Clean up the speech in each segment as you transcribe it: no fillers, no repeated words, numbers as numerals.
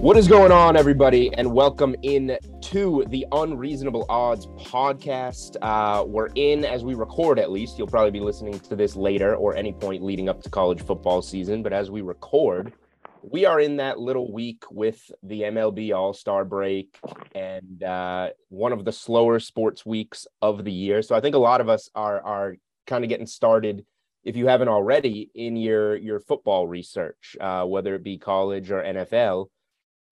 What is going on, everybody, and welcome in to the Unreasonable Odds podcast. We're in, as we record at least, you'll probably be listening to this later or any point leading up to college football season, but as we record, we are in that little week with the MLB All-Star break and one of the slower sports weeks of the year. So I think a lot of us are kind of getting started, if you haven't already, in your football research, whether it be college or NFL.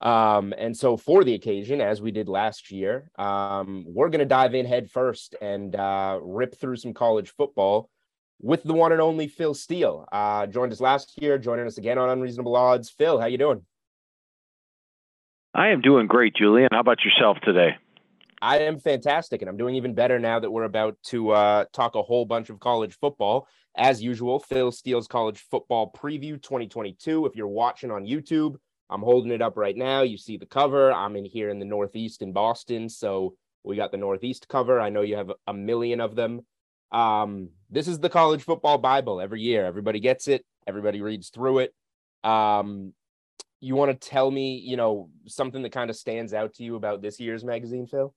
And so for the occasion, as we did last year, we're going to dive in head first and rip through some college football with the one and only Phil Steele. Joined us last year, joining us again on Unreasonable Odds. Phil, how you doing? I am doing great, Julian. How about yourself today? I am fantastic, and I'm doing even better now that we're about to talk a whole bunch of college football. As usual, Phil Steele's College Football Preview 2022. If you're watching on YouTube, I'm holding it up right now. You see the cover. I'm in here in the Northeast in Boston, so we got the Northeast cover. I know you have a million of them. This is the college football Bible every year. Everybody gets it. Everybody reads through it. You want to tell me, you know, something that kind of stands out to you about this year's magazine, Phil?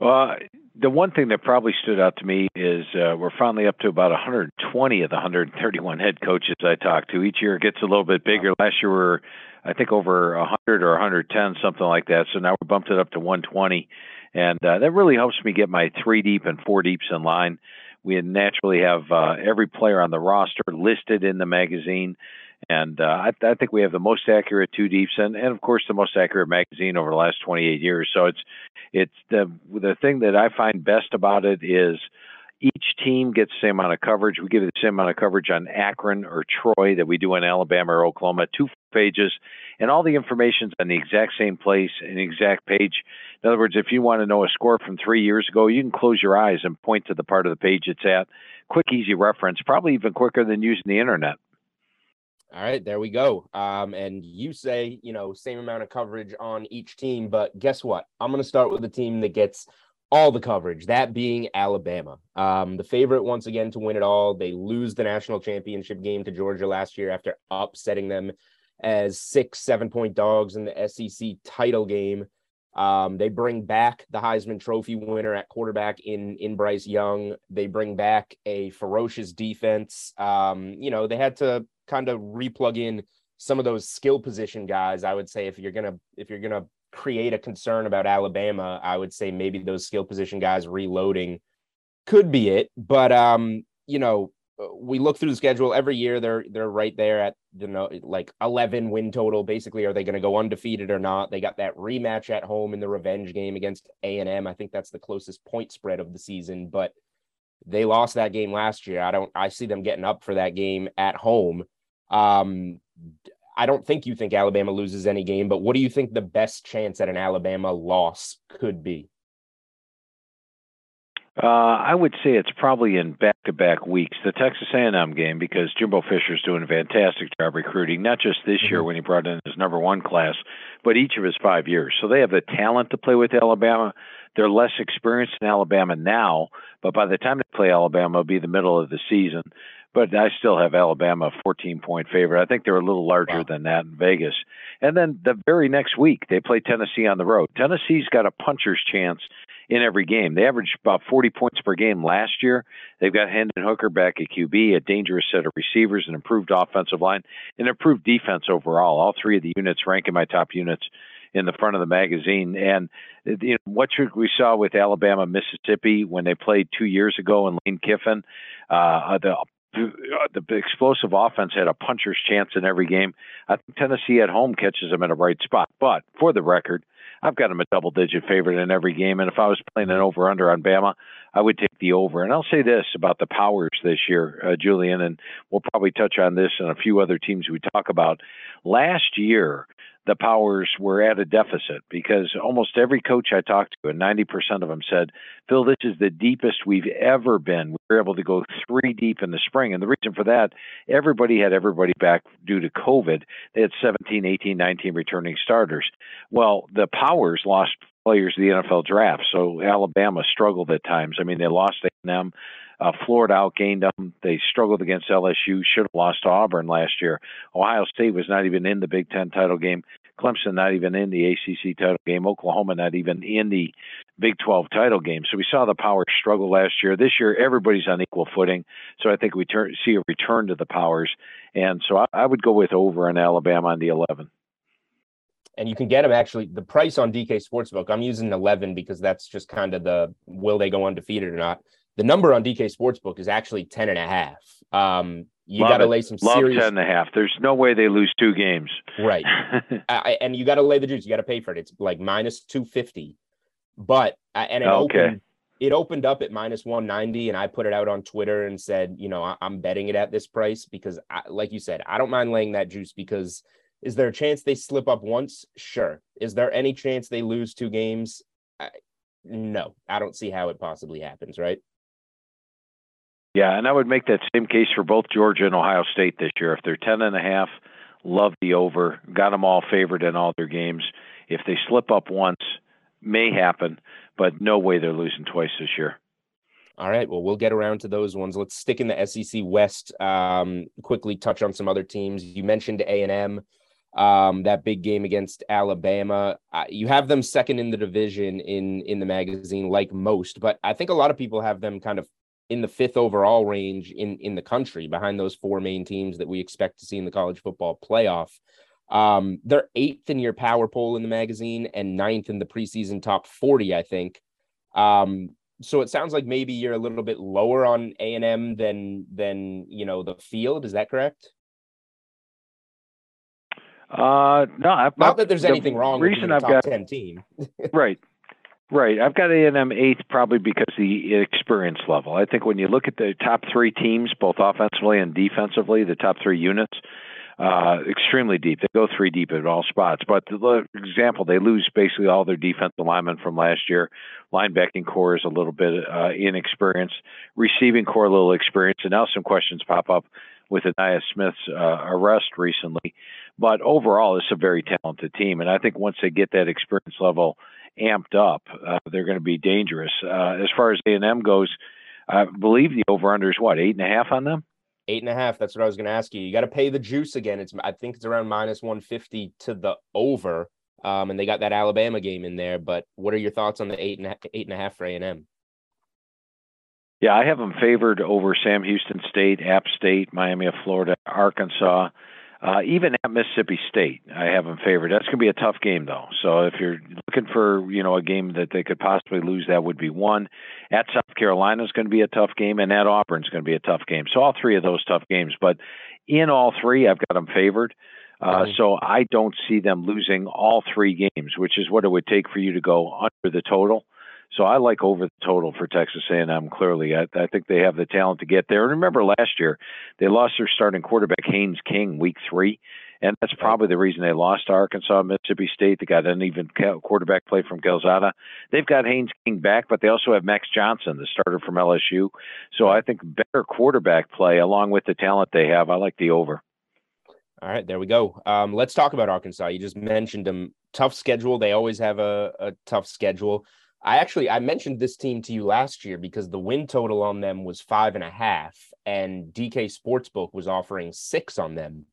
Well, the one thing that probably stood out to me is we're finally up to about 120 of the 131 head coaches I talked to. Each year it gets a little bit bigger. Last year we were, I think, over 100 or 110, something like that. So now we bumped it up to 120, and that really helps me get my three deep and four deeps in line. We naturally have every player on the roster listed in the magazine, and I think we have the most accurate two deeps and, of course, the most accurate magazine over the last 28 years. So it's the thing that I find best about it is each team gets the same amount of coverage. We give it the same amount of coverage on Akron or Troy that we do on Alabama or Oklahoma, 2 pages, and all the information's on the exact same place and exact page. In other words, if you want to know a score from 3 years ago, you can close your eyes and point to the part of the page it's at. Quick, easy reference, probably even quicker than using the internet. All right, there we go. And you say, you know, same amount of coverage on each team, but guess what? I'm going to start with the team that gets all the coverage, that being Alabama. The favorite once again to win it all. They lose the national championship game to Georgia last year after upsetting them as 6-7-point dogs in the SEC title game. They bring back the Heisman Trophy winner at quarterback in Bryce Young. They bring back a ferocious defense. You know, they had to kind of replug in some of those skill position guys. I would say if you're gonna create a concern about Alabama, I would say maybe those skill position guys reloading could be it. But you know, we look through the schedule every year. They're right there at, you know, like 11 win total. Basically, are they going to go undefeated or not? They got that rematch at home in the revenge game against A&M. I think that's the closest point spread of the season, but they lost that game last year. I see them getting up for that game at home. I don't think you think Alabama loses any game, but what do you think the best chance at an Alabama loss could be? I would say it's probably in back-to-back weeks. The Texas A&M game, because Jimbo Fisher's doing a fantastic job recruiting, not just this year when he brought in his number one class, but each of his 5 years. So they have the talent to play with Alabama. They're less experienced in Alabama now, but by the time they play Alabama, it'll be the middle of the season. But I still have Alabama a 14-point favorite. I think they're a little larger than that in Vegas. And then the very next week, they play Tennessee on the road. Tennessee's got a puncher's chance in every game. They averaged about 40 points per game last year. They've got Hendon Hooker back at QB, a dangerous set of receivers, an improved offensive line, an improved defense overall. All three of the units rank in my top units in the front of the magazine. And you know, what we saw with Alabama, Mississippi when they played 2 years ago and Lane Kiffin, the explosive offense had a puncher's chance in every game. I think Tennessee at home catches them in a right spot. But for the record, I've got them a double-digit favorite in every game. And if I was playing an over-under on Bama, I would take the over. And I'll say this about the powers this year, Julian, and we'll probably touch on this and a few other teams we talk about. Last year, the powers were at a deficit because almost every coach I talked to, and 90% of them said, Phil, this is the deepest we've ever been. We were able to go three deep in the spring. And the reason for that, everybody had everybody back due to COVID. They had 17, 18, 19 returning starters. Well, the powers lost players to the NFL draft. So Alabama struggled at times. I mean, they lost A&M. Florida outgained them. They struggled against LSU, should have lost to Auburn last year. Ohio State was not even in the Big Ten title game. Clemson not even in the ACC title game. Oklahoma not even in the Big 12 title game. So we saw the powers struggle last year. This year, everybody's on equal footing. So I think we see a return to the powers. And so I would go with over in Alabama on the 11. And you can get them actually, the price on DK Sportsbook, I'm using 11 because that's just kind of the will they go undefeated or not. The number on DK Sportsbook is actually 10.5. You got to lay some serious. Love 10.5. There's no way they lose two games. Right. And you got to lay the juice. You got to pay for it. It's like -250. But, and it, it opened up at -190. And I put it out on Twitter and said, you know, I'm betting it at this price because, like you said, I don't mind laying that juice because is there a chance they slip up once? Sure. Is there any chance they lose two games? No. I don't see how it possibly happens, right? Yeah, and I would make that same case for both Georgia and Ohio State this year. If they're 10.5, love the over, got them all favored in all their games. If they slip up once, may happen, but no way they're losing twice this year. All right, well, we'll get around to those ones. Let's stick in the SEC West, quickly touch on some other teams. You mentioned A&M, that big game against Alabama. You have them second in the division in the magazine, like most, but I think a lot of people have them kind of in the 5th overall range in the country behind those four main teams that we expect to see in the college football playoff. They're 8th in your power poll in the magazine and 9th in the preseason top 40, I think. So it sounds like maybe you're a little bit lower on A&M than, you know, the field. Is that correct? No, not that there's anything wrong with the top 10 team. Right. Right. I've got A&M 8th probably because the experience level. I think when you look at the top three teams, both offensively and defensively, the top three units, extremely deep. They go three deep at all spots. But for example, they lose basically all their defensive linemen from last year. Linebacking core is a little bit inexperienced. Receiving core a little experience. And now some questions pop up with Aniah Smith's arrest recently. But overall, it's a very talented team. And I think once they get that experience level amped up, they're going to be dangerous. As far as A&M goes, I believe the over-under is what, 8.5 on them? 8.5. That's what I was going to ask you. You got to pay the juice again. I think it's around -150 to the over, and they got that Alabama game in there. But what are your thoughts on the 8.5 for A&M? Yeah, I have them favored over Sam Houston State, App State, Miami of Florida, Arkansas. Even at Mississippi State, I have them favored. That's going to be a tough game, though. So if you're looking for, you know, a game that they could possibly lose, that would be one. At South Carolina is going to be a tough game, and at Auburn is going to be a tough game. So all three of those tough games. But in all three, I've got them favored. So I don't see them losing all three games, which is what it would take for you to go under the total. So I like over the total for Texas A&M, clearly. I think they have the talent to get there. And remember last year, they lost their starting quarterback, Haynes King, week 3. And that's probably the reason they lost to Arkansas, Mississippi State. They got uneven quarterback play from Calzada. They've got Haynes King back, but they also have Max Johnson, the starter from LSU. So I think better quarterback play along with the talent they have. I like the over. All right, there we go. Let's talk about Arkansas. You just mentioned them. Tough schedule. They always have a tough schedule. I mentioned this team to you last year because the win total on them was 5.5 and DK Sportsbook was offering 6 on them.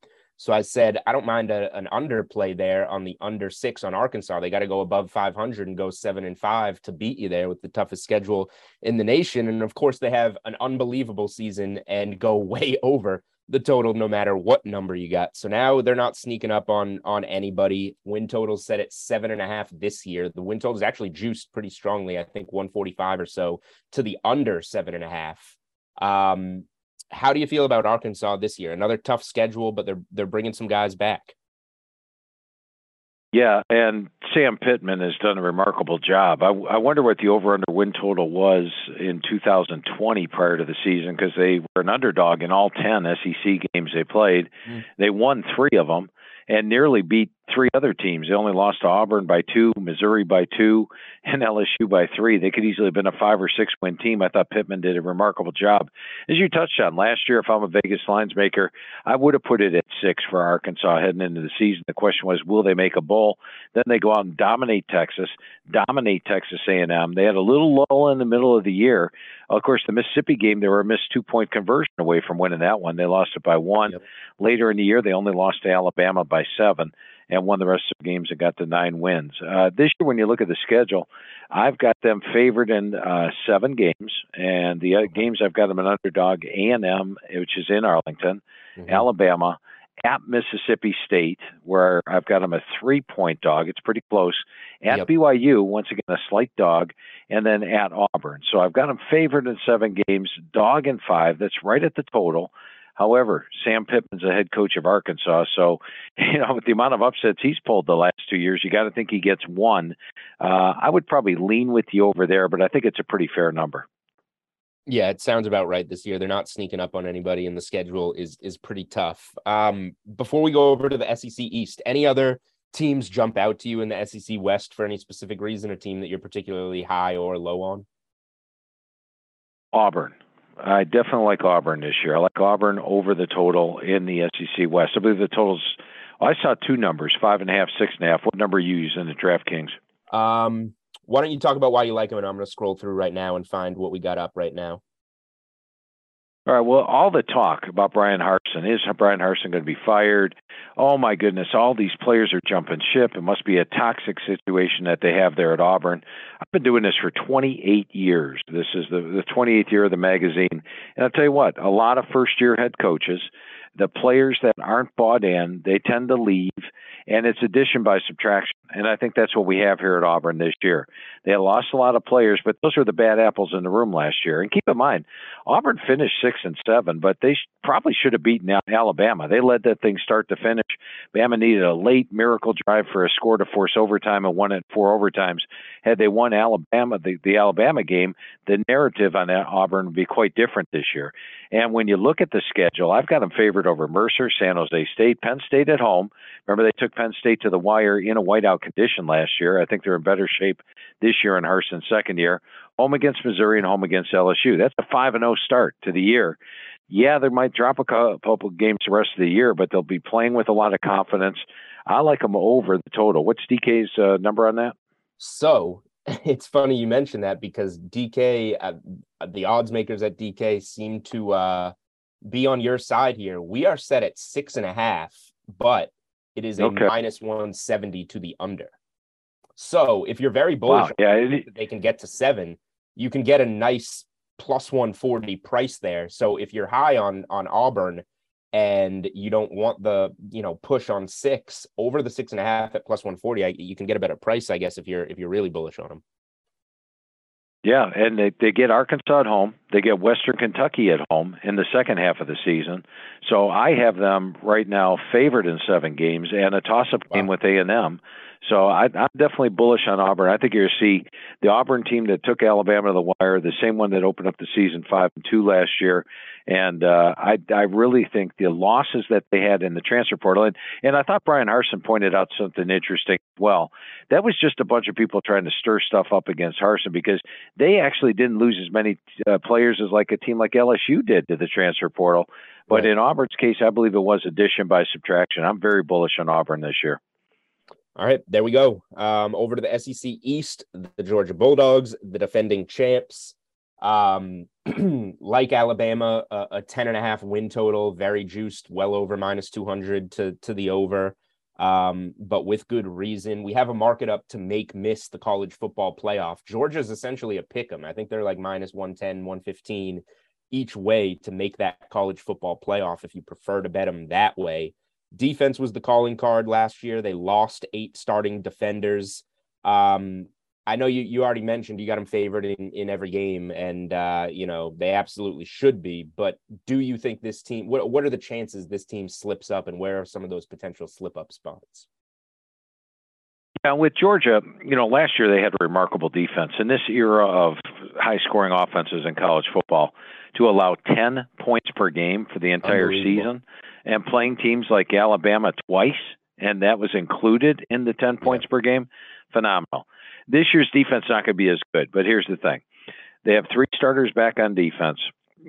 So I said, I don't mind an underplay there on the under six on Arkansas. They got to go above 500 and go 7-5 to beat you there with the toughest schedule in the nation. And of course, they have an unbelievable season and go way over the total no matter what number you got. So now they're not sneaking up on anybody. Win total set at 7.5 this year. The win total is actually juiced pretty strongly. I think 145 or so to the under 7.5. How do you feel about Arkansas this year? Another tough schedule, but they're bringing some guys back. Yeah, and Sam Pittman has done a remarkable job. I wonder what the over-under win total was in 2020 prior to the season, because they were an underdog in all 10 SEC games they played. They won 3 of them and nearly beat 3 other teams. They only lost to Auburn by 2, Missouri by 2, and LSU by 3. They could easily have been a 5 or 6 win team. I thought Pittman did a remarkable job. As you touched on, last year, if I'm a Vegas lines maker, I would have put it at 6 for Arkansas heading into the season. The question was, will they make a bowl? Then they go out and dominate Texas A&M. They had a little lull in the middle of the year. Of course, the Mississippi game, they were a missed 2-point conversion away from winning that one. They lost it by 1. Yep. Later in the year, they only lost to Alabama by 7. And won the rest of the games and got the 9 wins. This year, when you look at the schedule, I've got them favored in 7 games. And the other games I've got them an underdog, A&M, which is in Arlington, Alabama, at Mississippi State, where I've got them a 3-point dog. It's pretty close. At BYU, once again, a slight dog, and then at Auburn. So I've got them favored in 7 games, dog in 5. That's right at the total. However, Sam Pittman's the head coach of Arkansas, so with the amount of upsets he's pulled the last 2 years, you got to think he gets 1. I would probably lean with you over there, but I think it's a pretty fair number. Yeah, it sounds about right this year. They're not sneaking up on anybody, and the schedule is pretty tough. Before we go over to the SEC East, any other teams jump out to you in the SEC West for any specific reason, a team that you're particularly high or low on? Auburn. I definitely like Auburn this year. I like Auburn over the total in the SEC West. I believe the totals, I saw 2 numbers, 5.5, 6.5. What number are you using at DraftKings? Why don't you talk about why you like them, and I'm going to scroll through right now and find what we got up right now. All right, well, all the talk about Brian Harsin. Is Brian Harsin going to be fired? Oh, my goodness, all these players are jumping ship. It must be a toxic situation that they have there at Auburn. I've been doing this for 28 years. This is the 28th year of the magazine. And I'll tell you what, a lot of first-year head coaches, the players that aren't bought in, they tend to leave, and it's addition by subtraction. And I think that's what we have here at Auburn this year. They lost a lot of players, but those are the bad apples in the room last year. And keep in mind, Auburn finished 6-7, but they probably should have beaten out Alabama. They led that thing start to finish. Bama needed a late miracle drive for a score to force overtime and won it 4 overtimes. Had they won Alabama, the Alabama game, the narrative on Auburn would be quite different this year. And when you look at the schedule, I've got them favored over Mercer, San Jose State, Penn State at home. Remember, they took Penn State to the wire in a whiteout condition last year. I think they're in better shape this year in Harsin's second year. Home against Missouri and home against LSU. That's a 5-0 start to the year. Yeah, they might drop a couple games the rest of the year, but they'll be playing with a lot of confidence. I like them over the total. What's DK's number on that? So it's funny you mentioned that, because DK, the odds makers at DK seem to be on your side here. We are set at 6.5, but it is a -170 to the under. So if you're very bullish, they can get to 7, you can get a nice +140 price there. So if you're high on Auburn and you don't want the push on 6, over the 6.5 at +140, you can get a better price, I guess, if you're really bullish on them. Yeah, and they get Arkansas at home. They get Western Kentucky at home in the second half of the season. So I have them right now favored in 7 games and a toss-up game with A&M. So I'm definitely bullish on Auburn. I think you're going to see the Auburn team that took Alabama to the wire, the same one that opened up the season 5-2 last year. And I really think the losses that they had in the transfer portal, and I thought Brian Harsin pointed out something interesting as well. That was just a bunch of people trying to stir stuff up against Harsin, because they actually didn't lose as many players as like a team like LSU did to the transfer portal. But in Auburn's case, I believe it was addition by subtraction. I'm very bullish on Auburn this year. All right, there we go. Over to the SEC East, the Georgia Bulldogs, the defending champs. like Alabama, a 10.5 win total, very juiced, well over -200 to the over, but with good reason. We have a market up to make miss the college football playoff. Georgia's essentially a pick 'em. I think they're like -110, -115 each way to make that college football playoff if you prefer to bet them that way. Defense was the calling card last year. They lost 8 starting defenders. I know you already mentioned you got them favored in every game, and they absolutely should be. But do you think this team? What are the chances this team slips up, and where are some of those potential slip-up spots? Now, with Georgia, last year they had a remarkable defense. In this era of high-scoring offenses in college football, to allow 10 points per game for the entire season, and playing teams like Alabama twice, and that was included in the 10 points per game, phenomenal. This year's defense is not going to be as good, but here's the thing. They have 3 starters back on defense,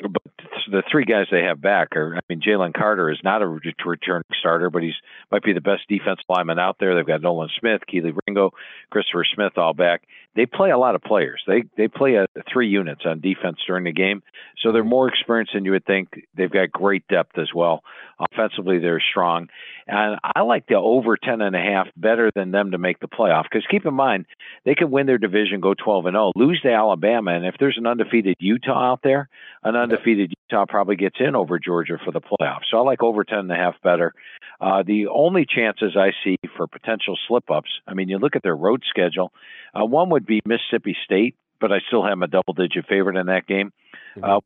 but the 3 guys they have back are, Jalen Carter is not a returning starter, but he might be the best defensive lineman out there. They've got Nolan Smith, Kelee Ringo, Christopher Smith all back. They play a lot of players. They play 3 units on defense during the game, so they're more experienced than you would think. They've got great depth as well. Offensively, they're strong. And I like the over 10.5 better than them to make the playoff, because keep in mind, they can win their division, go 12-0, lose to Alabama, and if there's an undefeated Utah out there, an undefeated Utah probably gets in over Georgia for the playoff. So I like over 10.5 better. The only chances I see for potential slip-ups, you look at their road schedule, one would be Mississippi State, but I still have a double-digit favorite in that game.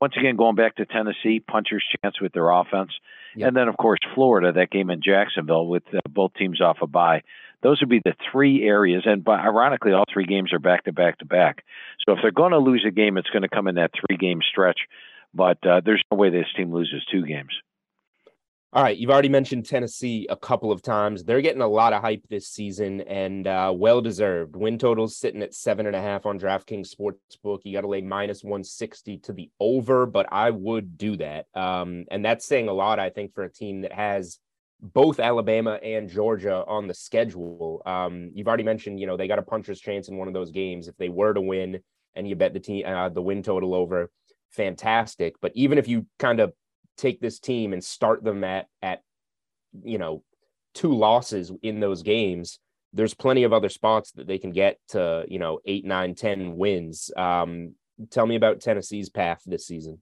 Once again, going back to Tennessee, puncher's chance with their offense. Yep. And then, of course, Florida, that game in Jacksonville with both teams off a bye. Those would be the 3 areas, and ironically, all 3 games are back-to-back-to-back. So if they're going to lose a game, it's going to come in that 3-game stretch. But there's no way this team loses 2 games. All right, you've already mentioned Tennessee a couple of times. They're getting a lot of hype this season, and well-deserved. Win totals sitting at 7.5 on DraftKings Sportsbook. You got to lay -160 to the over, but I would do that. And that's saying a lot, I think, for a team that has both Alabama and Georgia on the schedule. You've already mentioned, they got a puncher's chance in one of those games. If they were to win and you bet the team, the win total over, fantastic. But even if you kind of take this team and start them at 2 losses in those games, there's plenty of other spots that they can get to, 8, 9, 10 wins. Tell me about Tennessee's path this season.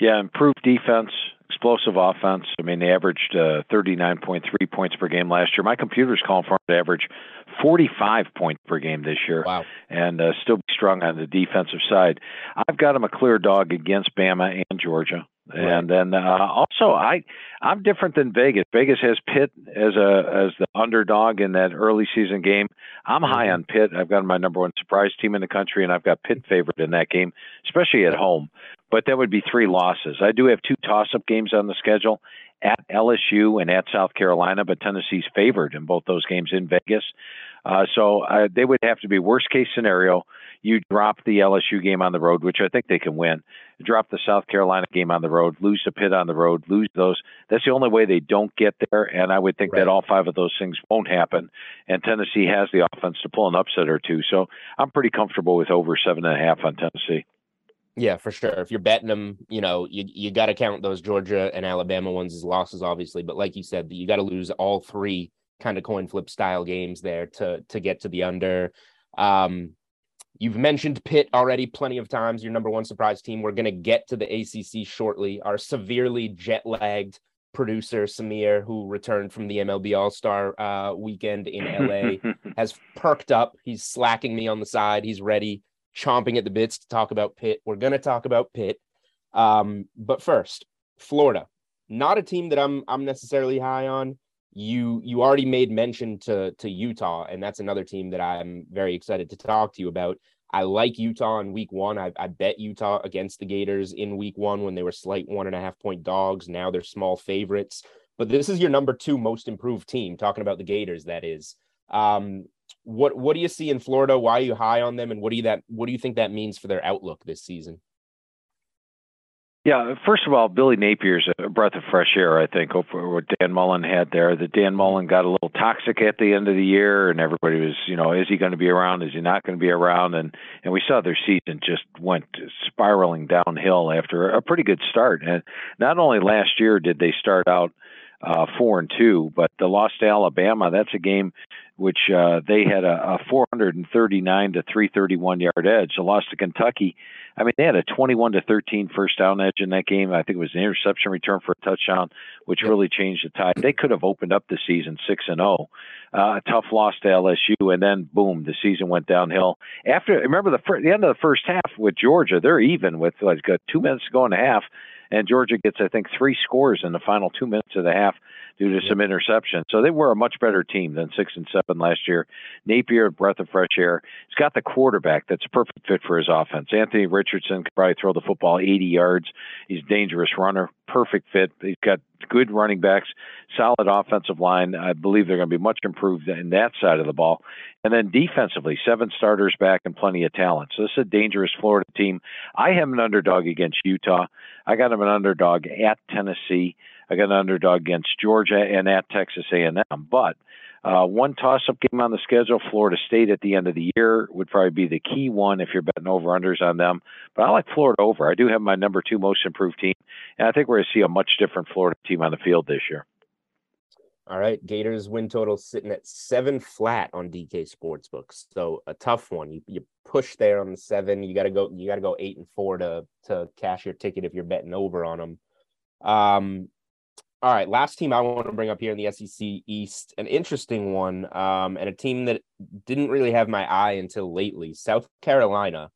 Yeah, improved defense, explosive offense. They averaged 39.3 points per game last year. My computer's calling for them to average 45 points per game this year. Wow. And still be strong on the defensive side. I've got them a clear dog against Bama and Georgia. Right. And then also, I'm different than Vegas. Vegas has Pitt as the underdog in that early season game. I'm high on Pitt. I've got my number 1 surprise team in the country, and I've got Pitt favored in that game, especially at home. But that would be 3 losses. I do have 2 toss-up games on the schedule at LSU and at South Carolina, but Tennessee's favored in both those games in Vegas. So they would have to be worst-case scenario. You drop the LSU game on the road, which I think they can win. Drop the South Carolina game on the road, lose to Pitt on the road, lose those. That's the only way they don't get there, and I would think that all 5 of those things won't happen, and Tennessee has the offense to pull an upset or 2. So I'm pretty comfortable with over 7.5 on Tennessee. Yeah, for sure. If you're betting them, you got to count those Georgia and Alabama ones as losses, obviously. But like you said, you got to lose all 3 kind of coin flip style games there to get to the under. You've mentioned Pitt already plenty of times, your number 1 surprise team. We're going to get to the ACC shortly. Our severely jet-lagged producer, Samir, who returned from the MLB All-Star weekend in LA, has perked up. He's slacking me on the side. He's ready, chomping at the bits to talk about Pitt. We're going to talk about Pitt. But first, Florida, not a team that I'm necessarily high on. You already made mention to Utah, and that's another team that I'm very excited to talk to you about. I like Utah in week 1. I bet Utah against the Gators in week 1 when they were slight 1.5-point dogs. Now they're small favorites, but this is your number 2 most improved team, talking about the Gators, that is. What do you see in Florida? Why are you high on them, and what do you think that means for their outlook this season? Yeah, first of all, Billy Napier's a breath of fresh air, I think, over what Dan Mullen had there. That Dan Mullen got a little toxic at the end of the year, and everybody was, you know, is he going to be around? Is he not going to be around? And we saw their season just went spiraling downhill after a pretty good start. And not only last year did they start out 4-2, but the loss to Alabama, that's a game which they had a 439 to 331 yard edge. The loss to Kentucky, I mean, they had a 21 to 13 first down edge in that game. I think it was an interception return for a touchdown, which really changed the tide. They could have opened up the season 6-0. A tough loss to LSU, and then boom, the season went downhill. After, remember the end of the first half with Georgia, they're even with like 2 minutes to go in the half. And Georgia gets, I think, 3 scores in the final 2 minutes of the half due to some interceptions. So they were a much better team than 6-7 last year. Napier, a breath of fresh air. He's got the quarterback that's a perfect fit for his offense. Anthony Richardson can probably throw the football 80 yards. He's a dangerous runner. Perfect fit. He's got good running backs, solid offensive line. I believe they're going to be much improved in that side of the ball. And then defensively, 7 starters back and plenty of talent. So this is a dangerous Florida team. I have an underdog against Utah. I got them an underdog at Tennessee. I got an underdog against Georgia and at Texas A&M. But one toss-up game on the schedule, Florida State at the end of the year would probably be the key one if you're betting over-unders on them. But I like Florida over. I do have my number 2 most improved team, and I think we're going to see a much different Florida team on the field this year. All right, Gators win total sitting at 7 flat on DK Sportsbooks. So a tough one. You push there on the 7. You got to go 8-4 to cash your ticket if you're betting over on them. All right, last team I want to bring up here in the SEC East, an interesting one, and a team that didn't really have my eye until lately, South Carolina.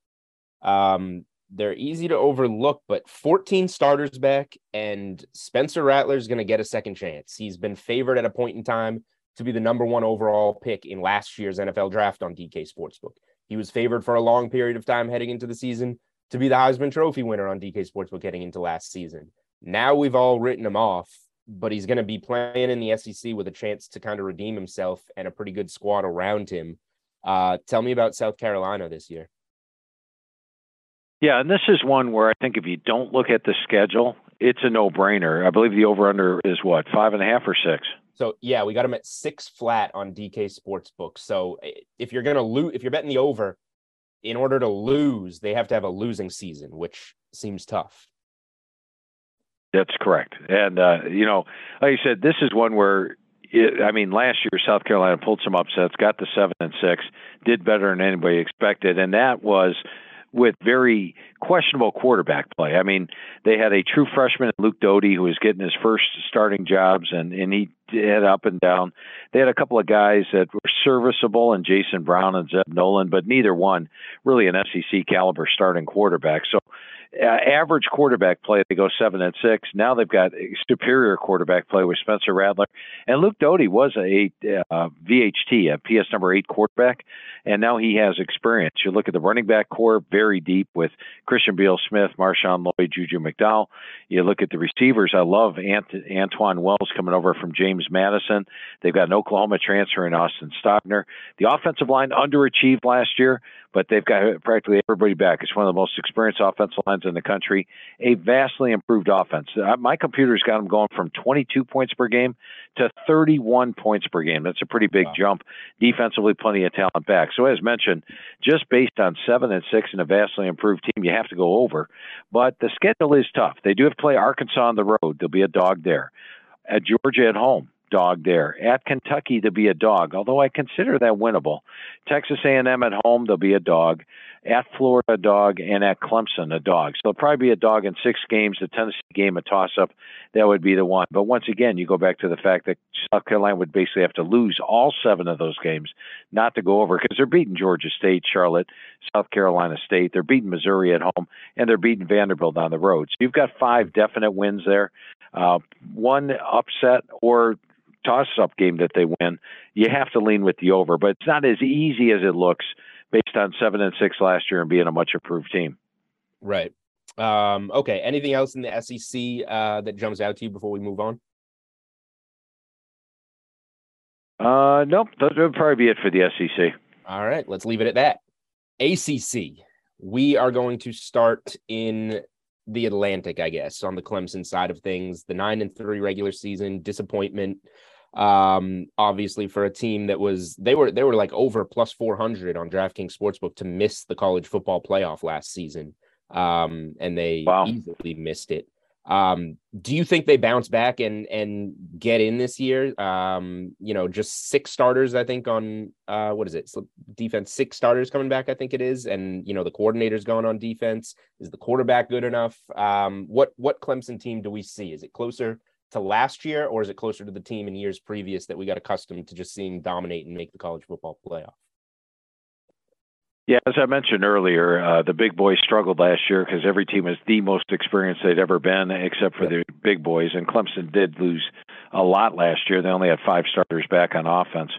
They're easy to overlook, but 14 starters back, and Spencer Rattler is going to get a second chance. He's been favored at a point in time to be the number 1 overall pick in last year's NFL draft on DK Sportsbook. He was favored for a long period of time heading into the season to be the Heisman Trophy winner on DK Sportsbook heading into last season. Now we've all written him off, but he's going to be playing in the SEC with a chance to kind of redeem himself and a pretty good squad around him. Tell me about South Carolina this year. Yeah, and this is one where I think if you don't look at the schedule, it's a no-brainer. I believe the over-under is what, 5.5 or 6? So, yeah, we got him at 6 flat on DK Sportsbook. So if you're going to lose, if you're betting the over, in order to lose, they have to have a losing season, which seems tough. That's correct. And, you know, like I said, this is one where, last year South Carolina pulled some upsets, got the 7-6, did better than anybody expected, and that was with very questionable quarterback play. I mean, they had a true freshman, Luke Doty, who was getting his first starting jobs, and he had up and down. They had a couple of guys that were serviceable, and Jason Brown and Zeb Nolan, but neither one really an SEC caliber starting quarterback. So, average quarterback play, they go 7-6. Now they've got a superior quarterback play with Spencer Rattler. And Luke Doty was a VHT, a PS number 8 quarterback, and now he has experience. You look at the running back core, very deep with Christian Beale Smith, Marshawn Lloyd, Juju McDowell. You look at the receivers, I love Antoine Wells coming over from James Madison. They've got an Oklahoma transfer in Austin Stockner. The offensive line underachieved last year, but they've got practically everybody back. It's one of the most experienced offensive lines in the country. A vastly improved offense. My computer's got them going from 22 points per game to 31 points per game. That's a pretty big jump. Defensively, plenty of talent back. So as mentioned, just based on 7-6 and a vastly improved team, you have to go over. But the schedule is tough. They do have to play Arkansas on the road. There'll be a dog there. At Georgia at home, dog there. At Kentucky, there'll be a dog, although I consider that winnable. Texas A&M at home, there'll be a dog. At Florida, a dog. And at Clemson, a dog. So there'll probably be a dog in 6 games. The Tennessee game, a toss-up, that would be the one. But once again, you go back to the fact that South Carolina would basically have to lose all 7 of those games not to go over, because they're beating Georgia State, Charlotte, South Carolina State. They're beating Missouri at home, and they're beating Vanderbilt on the road. So you've got 5 definite wins there. One upset or toss-up game that they win, you have to lean with the over. But it's not as easy as it looks based on 7-6 last year and being a much-improved team. Right. Okay, anything else in the SEC that jumps out to you before we move on? Nope, that would probably be it for the SEC. All right, let's leave it at that. ACC, we are going to start in the Atlantic, I guess, on the Clemson side of things. The 9-3 regular season disappointment, obviously, for a team that was they were like over plus 400 on DraftKings Sportsbook to miss the college football playoff last season, and they easily missed it. Do you think they bounce back and get in this year? You know, just 6 starters, I think, on defense, 6 starters coming back, I think it is. And, you know, the coordinator's gone on defense. Is the quarterback good enough? What Clemson team do we see? Is it closer to last year, or is it closer to the team in years previous that we got accustomed to just seeing dominate and make the college football playoff? Yeah, as I mentioned earlier, the big boys struggled last year because every team was the most experienced they'd ever been, except for the big boys. And Clemson did lose a lot last year. They only had 5 starters back on offense.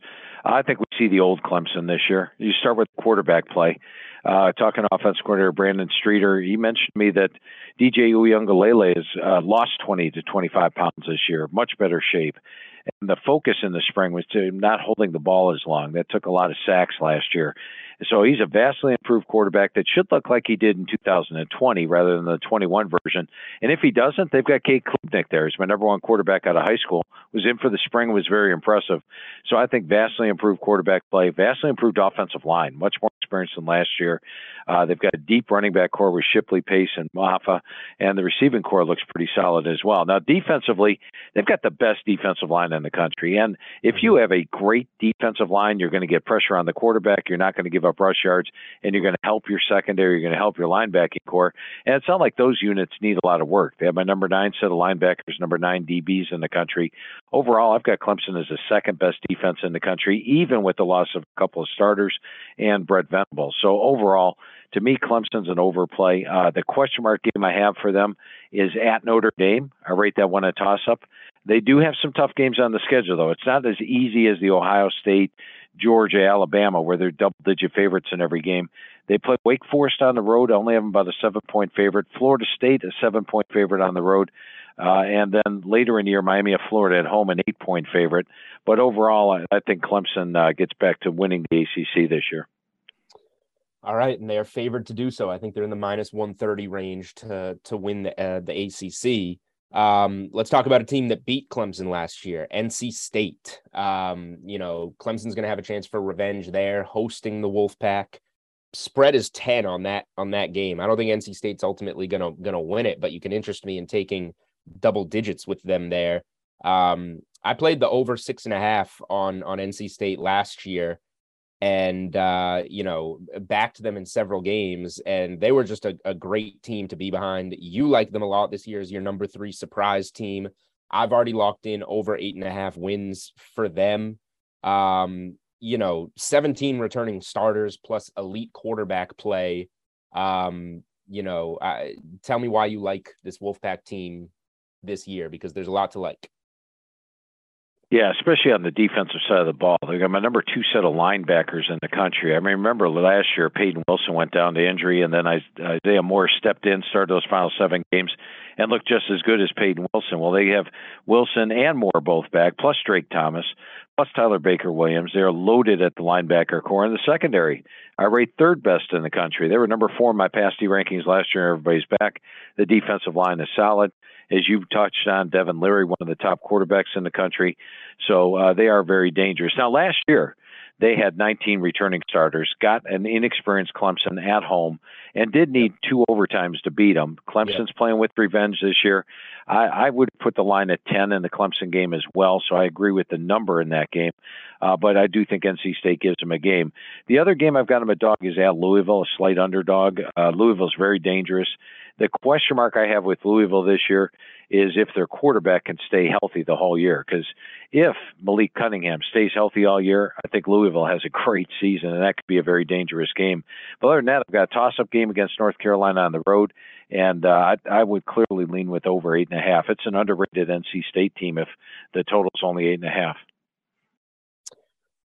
I think we see the old Clemson this year. You start with quarterback play. Talking offense coordinator Brandon Streeter, he mentioned to me that D.J. Uiagalelei has lost 20 to 25 pounds this year, much better shape. And the focus in the spring was to not holding the ball as long. That took a lot of sacks last year. So he's a vastly improved quarterback that should look like he did in 2020 rather than the 21 version. And if he doesn't, they've got Cade Klubnik there. He's my number 1 quarterback out of high school. Was in for the spring, was very impressive. So I think vastly improved quarterback play, vastly improved offensive line, much more experience than last year. They've got a deep running back core with Shipley, Pace, and Maffa, and the receiving core looks pretty solid as well. Now, defensively, they've got the best defensive line in the country. And if you have a great defensive line, you're going to get pressure on the quarterback. You're not going to give up rush yards, and you're going to help your secondary. You're going to help your linebacking core. And it's not like those units need a lot of work. They have my number 9 set of linebackers, number 9 DBs in the country. Overall, I've got Clemson as the 2nd best defense in the country, even with the loss of a couple of starters and Brett Venables. So overall, to me, Clemson's an overplay. The question mark game I have for them is at Notre Dame. I rate that one a toss-up. They do have some tough games on the schedule, though. It's not as easy as the Ohio State, Georgia, Alabama, where they're double-digit favorites in every game. They play Wake Forest on the road. I only have them about a 7-point favorite. Florida State, a 7-point favorite on the road. And then later in the year, Miami of Florida at home, an 8-point favorite. But overall, I think Clemson gets back to winning the ACC this year. All right, and they are favored to do so. I think they're in the minus 130 range to win the ACC. Let's talk about a team that beat Clemson last year, NC State. You know, Clemson's going to have a chance for revenge there, hosting the Wolfpack. Spread is 10 on that game. I don't think NC State's ultimately going to win it, but you can interest me in taking double digits with them there. I played the over 6.5 on NC State last year. And, you know, backed them in several games, and they were just a great team to be behind. You like them a lot this year as your number 3 surprise team. I've already locked in over 8.5 wins for them. You know, 17 returning starters plus elite quarterback play. You know, tell me why you like this Wolfpack team this year, because there's a lot to like. Yeah, especially on the defensive side of the ball. They got my number 2 set of linebackers in the country. I mean, remember last year, Peyton Wilson went down to injury, and then Isaiah Moore stepped in, started those final 7 games, and looked just as good as Peyton Wilson. Well, they have Wilson and Moore both back, plus Drake Thomas, plus Tyler Baker-Williams. They're loaded at the linebacker core. In the secondary, I rate 3rd best in the country. They were number 4 in my pasty rankings last year. Everybody's back. The defensive line is solid. As you've touched on, Devin Leary, one of the top quarterbacks in the country. So they are very dangerous. Now, last year, they had 19 returning starters, got an inexperienced Clemson at home, and did need 2 overtimes to beat them. Clemson's playing with revenge this year. I would put the line at 10 in the Clemson game as well, so I agree with the number in that game. But I do think NC State gives them a game. The other game I've got them a dog is at Louisville, a slight underdog. Louisville's very dangerous. The question mark I have with Louisville this year is if their quarterback can stay healthy the whole year. Because if Malik Cunningham stays healthy all year, I think Louisville has a great season, and that could be a very dangerous game. But other than that, I've got a toss-up game against North Carolina on the road, and I would clearly lean with over 8.5. It's an underrated NC State team if the total's only 8.5.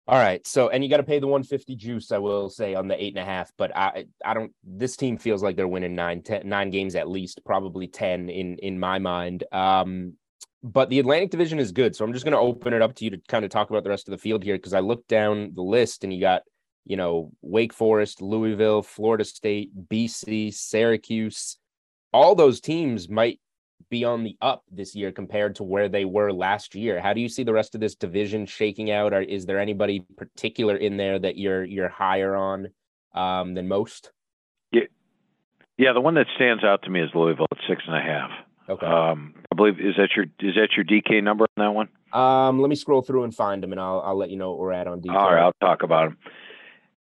All right. So, and you got to pay the 150 juice, I will say, on the 8.5, but I don't, this team feels like they're winning 9 games, at least probably 10 in my mind. But the Atlantic division is good. So I'm just going to open it up to you to kind of talk about the rest of the field here. Cause I looked down the list and you got, you know, Wake Forest, Louisville, Florida State, BC, Syracuse, all those teams might be on the up this year compared to where they were last year. How do you see the rest of this division shaking out? Or is there anybody particular in there that you're higher on than most? Yeah, the one that stands out to me is Louisville at 6.5. Okay. I believe is that your DK number on that one? Let me scroll through and find them, and I'll let you know what we're at on DK. All right, I'll talk about them.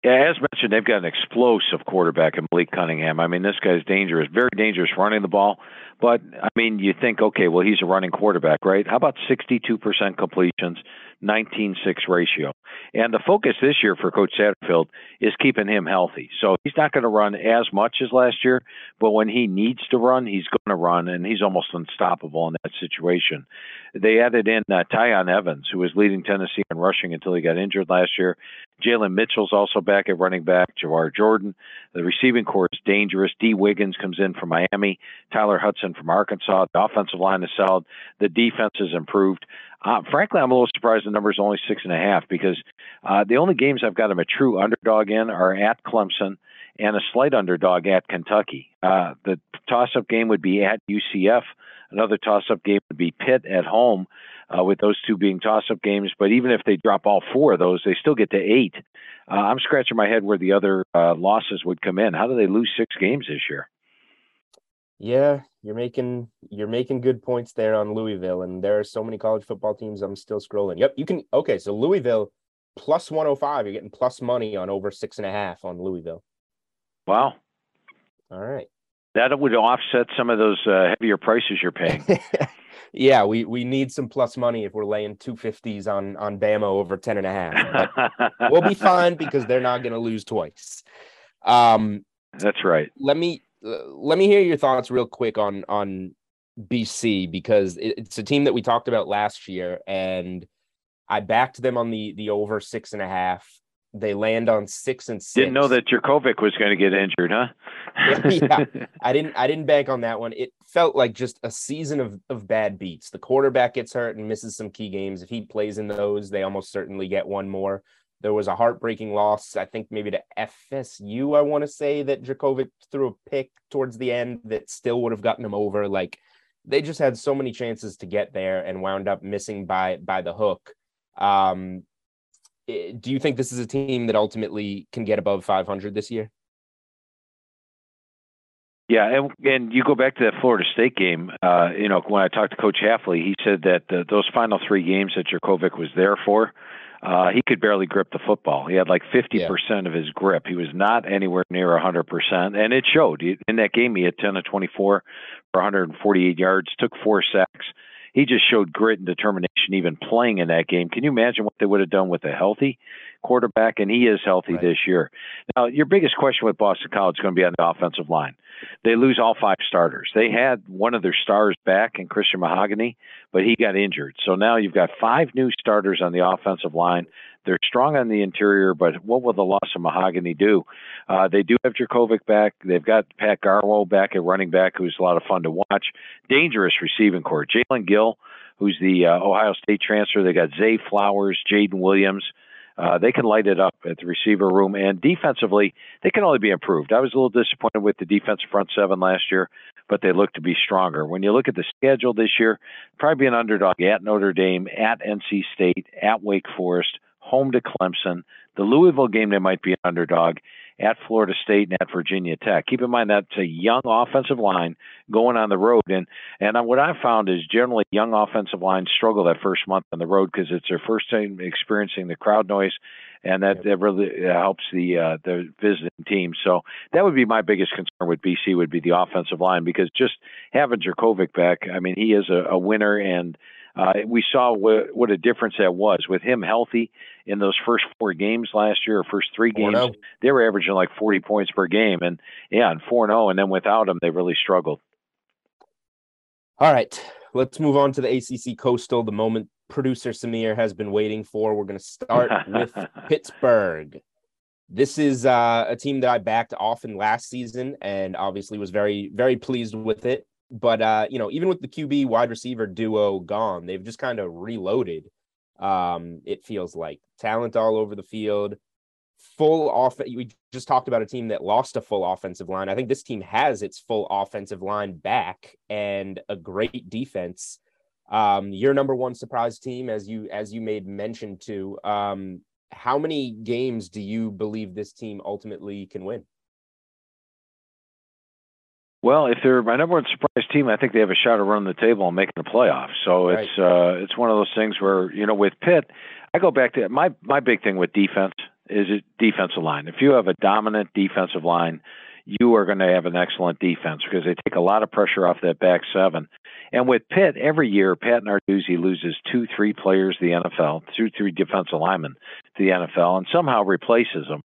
Yeah, as mentioned, they've got an explosive quarterback in Malik Cunningham. I mean, this guy's dangerous, very dangerous running the ball. But, I mean, you think, okay, well, he's a running quarterback, right? How about 62% completions, 19-6 ratio? And the focus this year for Coach Satterfield is keeping him healthy. So he's not going to run as much as last year, but when he needs to run, he's going to run, and he's almost unstoppable in that situation. They added in Tyon Evans, who was leading Tennessee in rushing until he got injured last year. Jalen Mitchell's also back at running back. Jawar Jordan. The receiving core is dangerous. D. Wiggins comes in from Miami. Tyler Hudson from Arkansas. The offensive line is solid. The defense is improved. Frankly, I'm a little surprised the number is only 6.5 because the only games I've got them a true underdog in are at Clemson and a slight underdog at Kentucky. The toss-up game would be at UCF. Another toss-up game would be Pitt at home, with those two being toss-up games. But even if they drop all four of those, they still get to 8. I'm scratching my head where the other losses would come in. How do they lose 6 games this year? Yeah, you're making good points there on Louisville, and there are so many college football teams. I'm still scrolling. Yep, you can. Okay, so Louisville plus 105. You're getting plus money on over 6.5 on Louisville. Wow. All right. That would offset some of those heavier prices you're paying. Yeah, we need some plus money if we're laying 250s on Bama over 10.5. We'll be fine because they're not going to lose twice. That's right. Let me hear your thoughts real quick on BC, because it's a team that we talked about last year, and I backed them on the over 6.5. They land on 6-6. Didn't know that Jurkovec was going to get injured, huh? Yeah, I didn't bank on that one. It felt like just a season of bad beats. The quarterback gets hurt and misses some key games. If he plays in those, they almost certainly get one more. There was a heartbreaking loss, I think maybe to FSU, I want to say, that Jurkovec threw a pick towards the end that still would have gotten him over. Like, they just had so many chances to get there and wound up missing by the hook. Do you think this is a team that ultimately can get above 500 this year? Yeah, and you go back to that Florida State game. You know, when I talked to Coach Hafley, he said that those final 3 games that Jurkovec was there for, he could barely grip the football. He had like 50% of his grip. He was not anywhere near 100%, and it showed. In that game, he had 10 of 24 for 148 yards, took 4 sacks. He just showed grit and determination even playing in that game. Can you imagine what they would have done with a healthy quarterback? And he is healthy right this year. Now, your biggest question with Boston College is going to be on the offensive line. They lose all 5 starters. They had one of their stars back in Christian Mahogany, but he got injured. So now you've got 5 new starters on the offensive line. They're strong on the interior, but what will the loss of Mahogany do? They do have Jurkovec back. They've got Pat Garwo back at running back, who's a lot of fun to watch. Dangerous receiving corps. Jalen Gill, who's the Ohio State transfer. They got Zay Flowers, Jaden Williams. They can light it up at the receiver room. And defensively, they can only be improved. I was a little disappointed with the defensive front 7 last year, but they look to be stronger. When you look at the schedule this year, probably an underdog at Notre Dame, at NC State, at Wake Forest, home to Clemson. The Louisville game, they might be an underdog, at Florida State and at Virginia Tech. Keep in mind that's a young offensive line going on the road. And what I found is generally young offensive lines struggle that first month on the road because it's their first time experiencing the crowd noise, and that really helps the visiting team. So that would be my biggest concern with BC would be the offensive line, because just having Jurkovec back, I mean, he is a winner, and we saw what a difference that was with him healthy in those first 4 games last year, or first 3 games. 4-0. They were averaging like 40 points per game, and 4-0. And then without him, they really struggled. All right, let's move on to the ACC Coastal, the moment producer Samir has been waiting for. We're going to start with Pittsburgh. This is a team that I backed often last season, and obviously was very, very pleased with it. But, you know, even with the QB wide receiver duo gone, they've just kind of reloaded, it feels like. Talent all over the field. full off. We just talked about a team that lost a full offensive line. I think this team has its full offensive line back and a great defense. Your number one surprise team, as you made mention to, how many games do you believe this team ultimately can win? Well, if they're my number one surprise team, I think they have a shot of running the table and making the playoffs. So right. It's one of those things where, you know, with Pitt, I go back to my big thing with defense is it defensive line. If you have a dominant defensive line, you are going to have an excellent defense because they take a lot of pressure off that back seven. And with Pitt, every year, Pat Narduzzi loses 2-3 players to the NFL, 2-3 defensive linemen to the NFL, and somehow replaces them.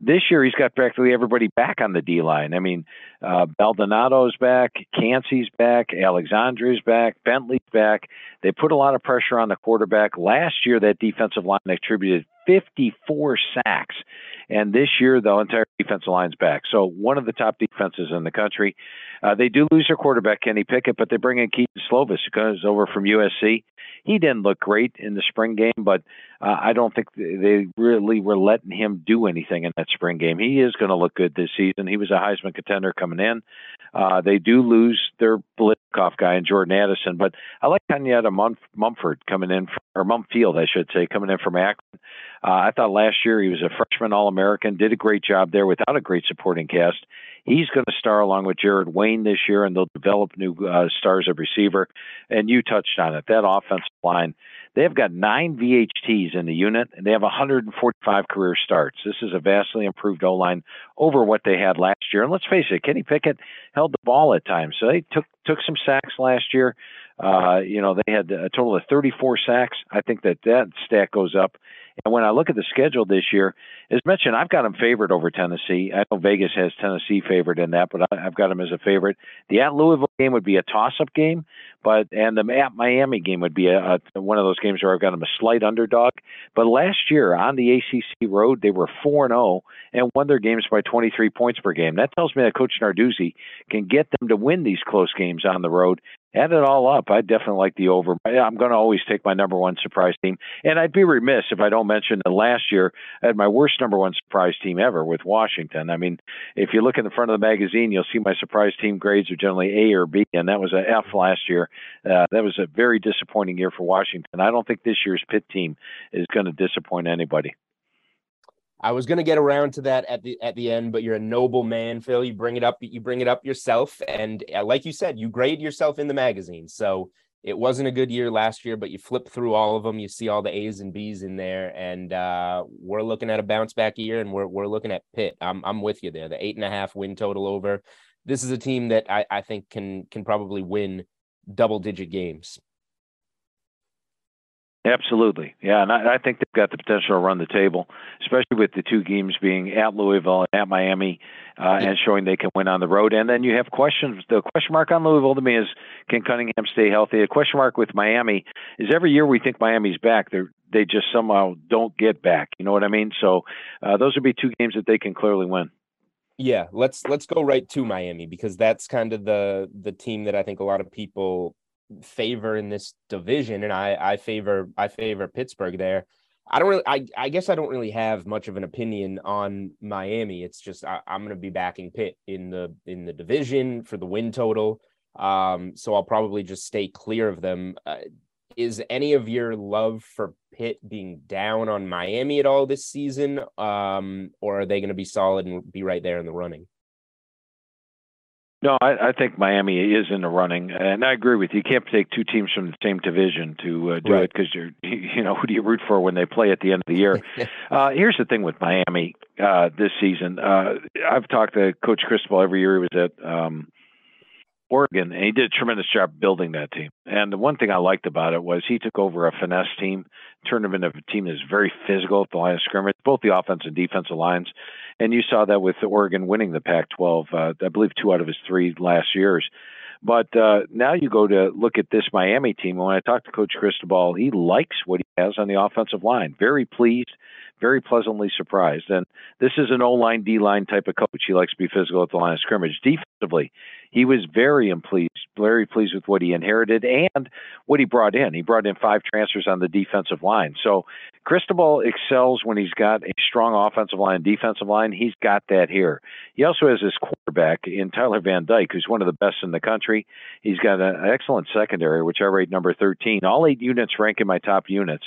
This year, he's got practically everybody back on the D-line. I mean, Baldonado's back, Cansey's back, Alexandre's back, Bentley's back. They put a lot of pressure on the quarterback. Last year, that defensive line attributed 54 sacks. And this year, the entire defensive line's back. So one of the top defenses in the country. They do lose their quarterback, Kenny Pickett, but they bring in Keaton Slovis, who comes over from USC. He didn't look great in the spring game, but I don't think they really were letting him do anything in that spring game. He is going to look good this season. He was a Heisman contender coming in. They do lose their Blitkoff guy in Jordan Addison, but I like Kenyatta Mumford coming in, or Mumfield, I should say, coming in from Akron. I thought last year he was a freshman All-American, did a great job there without a great supporting cast. He's going to star along with Jared Wayne this year, and they'll develop new stars at receiver. And you touched on it, that offensive line. They've got 9 VHTs in the unit, and they have 145 career starts. This is a vastly improved O-line over what they had last year. And let's face it, Kenny Pickett held the ball at times. So they took some sacks last year. You know, they had a total of 34 sacks. I think that stat goes up. And when I look at the schedule this year, as mentioned, I've got them favored over Tennessee. I know Vegas has Tennessee favored in that, but I've got them as a favorite. The at Louisville game would be a toss-up game, and the at Miami game would be one of those games where I've got them a slight underdog. But last year on the ACC road, they were 4-0 and won their games by 23 points per game. That tells me that Coach Narduzzi can get them to win these close games on the road. Add it all up, I definitely like the over. I'm going to always take my number one surprise team. And I'd be remiss if I don't mention that last year I had my worst number one surprise team ever with Washington. I mean, if you look in the front of the magazine, you'll see my surprise team grades are generally A or B, and that was an F last year. That was a very disappointing year for Washington. I don't think this year's Pitt team is going to disappoint anybody. I was going to get around to that at the end, but you're a noble man, Phil. You bring it up yourself. And like you said, you grade yourself in the magazine. So it wasn't a good year last year, but you flip through all of them. You see all the A's and B's in there. And we're looking at a bounce back year, and we're looking at Pitt. I'm with you there. The 8.5 win total over. This is a team that I think can probably win double-digit games. Absolutely. Yeah, and I think they've got the potential to run the table, especially with the two games being at Louisville and at Miami, and showing they can win on the road. And then you have questions. The question mark on Louisville to me is, can Cunningham stay healthy? The question mark with Miami is every year we think Miami's back, they just somehow don't get back. You know what I mean? So those would be two games that they can clearly win. Yeah, let's go right to Miami, because that's kind of the team that I think a lot of people favor in this division, and I favor Pittsburgh there. I guess I don't really have much of an opinion on Miami. It's just I'm going to be backing Pitt in the division for the win total, so I'll probably just stay clear of them. Is any of your love for Pitt being down on Miami at all this season, or are they going to be solid and be right there in the running? No, I think Miami is in the running, and I agree with you. You can't take two teams from the same division to do right. It, because who do you root for when they play at the end of the year? Here's the thing with Miami this season. I've talked to Coach Cristobal every year. He was at Oregon, and he did a tremendous job building that team. And the one thing I liked about it was he took over a finesse team, turned them into a team that's very physical at the line of scrimmage, both the offense and defensive lines. And you saw that with Oregon winning the Pac-12, I believe 2 out of his 3 last years. But now you go to look at this Miami team. When I talked to Coach Cristobal, he likes what he has on the offensive line. Very pleased, very pleasantly surprised. And this is an O-line, D-line type of coach. He likes to be physical at the line of scrimmage. Defensively, he was very pleased with what he inherited and what he brought in. He brought in 5 transfers on the defensive line. So Cristobal excels when he's got a strong offensive line, defensive line. He's got that here. He also has his quarterback in Tyler Van Dyke, who's one of the best in the country. He's got an excellent secondary, which I rate number 13. All 8 units rank in my top units.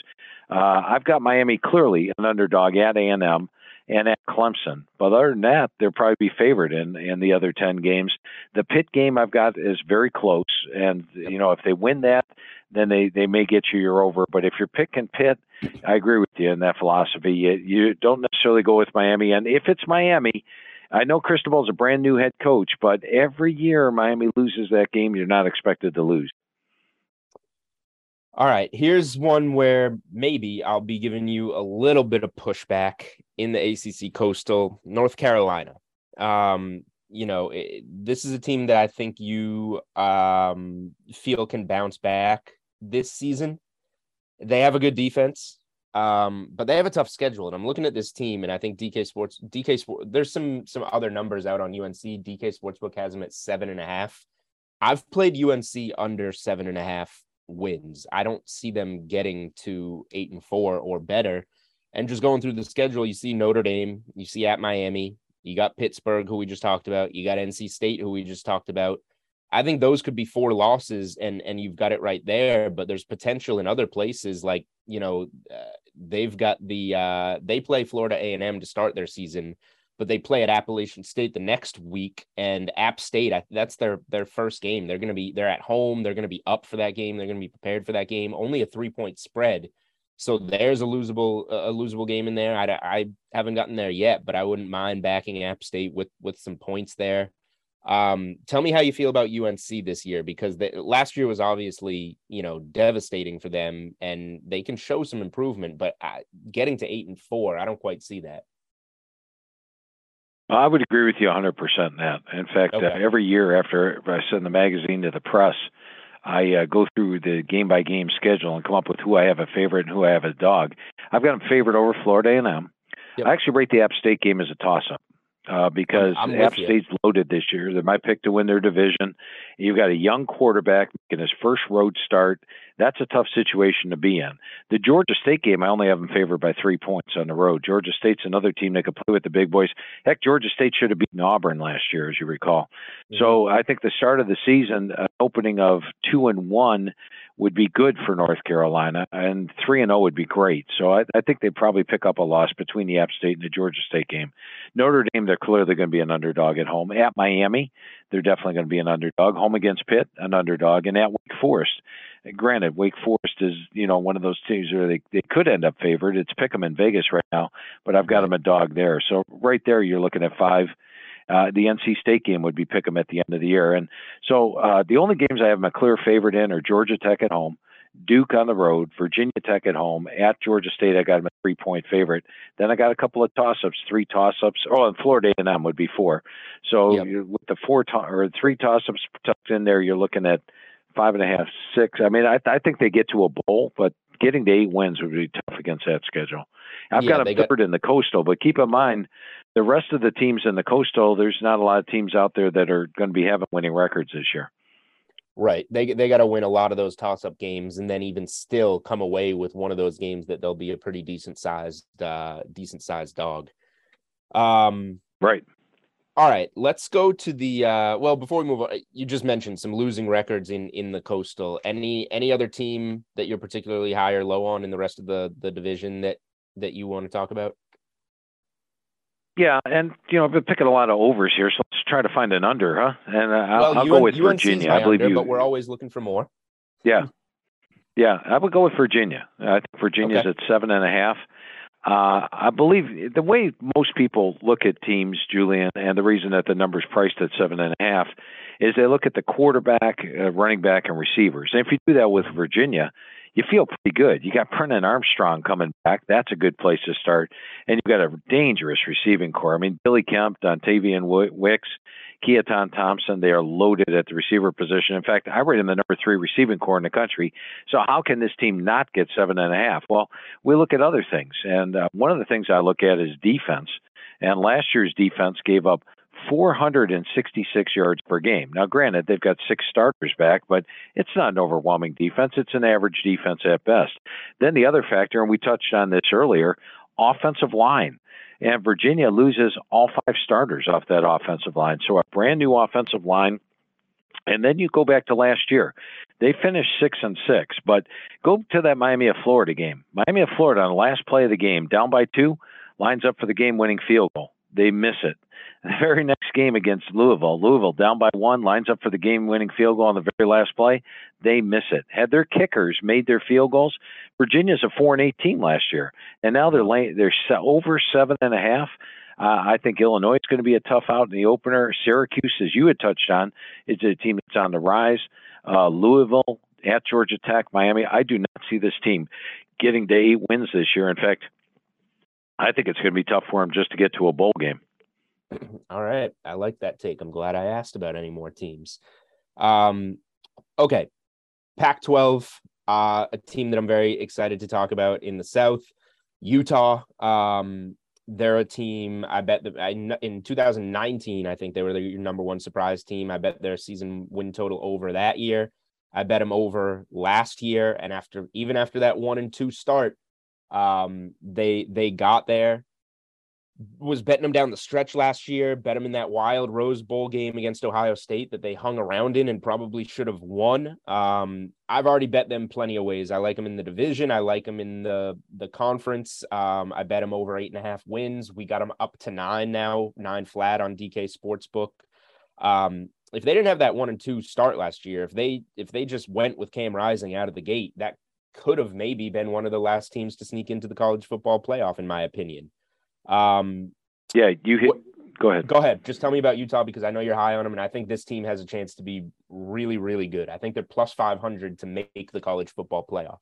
I've got Miami clearly an underdog at A&M and at Clemson. But other than that, they'll probably be favored in the other 10 games. The Pitt game I've got is very close. And, you know, if they win that, then they may get you your over. But if you're picking Pitt, I agree with you in that philosophy. You don't necessarily go with Miami. And if it's Miami, I know Cristobal's a brand-new head coach, but every year Miami loses that game you're not expected to lose. All right, here's one where maybe I'll be giving you a little bit of pushback in the ACC Coastal, North Carolina. This is a team that I think you feel can bounce back this season. They have a good defense, but they have a tough schedule. And I'm looking at this team, and I think DK Sports, there's some other numbers out on UNC. DK Sportsbook has them at 7.5. I've played UNC under 7.5. wins. I don't see them getting to 8-4 or better. And just going through the schedule, you see Notre Dame, you see at Miami, you got Pittsburgh, who we just talked about, you got NC State, who we just talked about. I think those could be 4 losses, and you've got it right there. But there's potential in other places, like, you know, they've got they play Florida A&M to start their season, but they play at Appalachian State the next week, and App State, that's their first game. They're at home. They're going to be up for that game. They're going to be prepared for that game. Only a 3-point spread. So there's a losable game in there. I haven't gotten there yet, but I wouldn't mind backing App State with some points there. Tell me how you feel about UNC this year, because last year was obviously, you know, devastating for them, and they can show some improvement, but getting to 8-4, I don't quite see that. I would agree with you 100% in that. In fact, okay. Every year after I send the magazine to the press, I go through the game-by-game schedule and come up with who I have a favorite and who I have a dog. I've got them favored over Florida A&M. Yep. I actually rate the App State game as a toss-up because App State's loaded this year. They're my pick to win their division. You've got a young quarterback making his first road start. That's a tough situation to be in. The Georgia State game, I only have them favored by 3 points on the road. Georgia State's another team that could play with the big boys. Heck, Georgia State should have beaten Auburn last year, as you recall. Mm-hmm. So I think the start of the season, an opening of 2-1 would be good for North Carolina, and 3-0 would be great. So I think they'd probably pick up a loss between the App State and the Georgia State game. Notre Dame, they're clearly going to be an underdog at home. At Miami, they're definitely going to be an underdog. Home against Pitt, an underdog. And at Wake Forest, granted, Wake Forest is, you know, one of those teams where they could end up favored. It's Pick'em in Vegas right now, but I've got them a dog there. So right there, you're looking at 5. The NC State game would be Pick'em at the end of the year. And so the only games I have a clear favorite in are Georgia Tech at home, Duke on the road, Virginia Tech at home, at Georgia State, I got them a 3-point favorite. Then I got a couple of toss-ups, 3 toss-ups. Oh, and Florida A&M would be 4. So yep. With the 3 toss-ups tucked in there, you're looking at 5.5, 6. I mean, I think they get to a bowl, but getting to 8 wins would be tough against that schedule. I've got them third in the Coastal, but keep in mind, the rest of the teams in the Coastal, there's not a lot of teams out there that are going to be having winning records this year. Right. They got to win a lot of those toss-up games, and then even still come away with one of those games that they'll be a pretty decent-sized dog. Right. All right, let's go to the before we move on, you just mentioned some losing records in the Coastal. Any other team that you're particularly high or low on in the rest of the division that you want to talk about? Yeah, and, you know, I've been picking a lot of overs here, so let's try to find an under, huh? And I'll go with Virginia. I believe under, but we're always looking for more. Yeah. Yeah, I would go with Virginia. I think Virginia's at 7.5. I believe the way most people look at teams, Julian, and the reason that the number's priced at 7.5 is they look at the quarterback, running back, and receivers. And if you do that with Virginia, you feel pretty good. You got Brennan Armstrong coming back. That's a good place to start. And you've got a dangerous receiving core. I mean, Billy Kemp, Dontavian Wicks, Keaton Thompson, they are loaded at the receiver position. In fact, I rate them the number 3 receiving core in the country. So how can this team not get 7.5? Well, we look at other things. And one of the things I look at is defense. And last year's defense gave up 466 yards per game. Now, granted, they've got six starters back, but it's not an overwhelming defense. It's an average defense at best. Then the other factor, and we touched on this earlier, offensive line. And Virginia loses all five starters off that offensive line. So a brand new offensive line. And then you go back to last year. They finished 6-6, but go to that Miami of Florida game. Miami of Florida on the last play of the game, down by 2, lines up for the game-winning field goal. They miss it. The very next game against Louisville. Louisville down by 1, lines up for the game-winning field goal on the very last play. They miss it. Had their kickers made their field goals, Virginia's a 4-8 team last year, and now they're over 7.5. I think Illinois is going to be a tough out in the opener. Syracuse, as you had touched on, is a team that's on the rise. Louisville, at Georgia Tech, Miami. I do not see this team getting to 8 wins this year. In fact, I think it's going to be tough for them just to get to a bowl game. All right. I like that take. I'm glad I asked about any more teams. Okay. Pac-12, a team that I'm very excited to talk about in the South. Utah, they're a team, I bet, that in 2019, I think they were your number one surprise team. I bet their season win total over that year. I bet them over last year. And after that 1-2 start, they got there. Was betting them down the stretch last year, bet them in that wild Rose Bowl game against Ohio State that they hung around in and probably should have won. I've already bet them plenty of ways. I like them in the division. I like them in the conference. I bet them over 8.5 wins. We got them up to 9 now, 9 flat on DK Sportsbook. If they didn't have that 1-2 start last year, if they just went with Cam Rising out of the gate, that could have maybe been one of the last teams to sneak into the college football playoff, in my opinion. Go ahead. Just tell me about Utah, because I know you're high on them, and I think this team has a chance to be really, really good. I think they're plus 500 to make the college football playoff.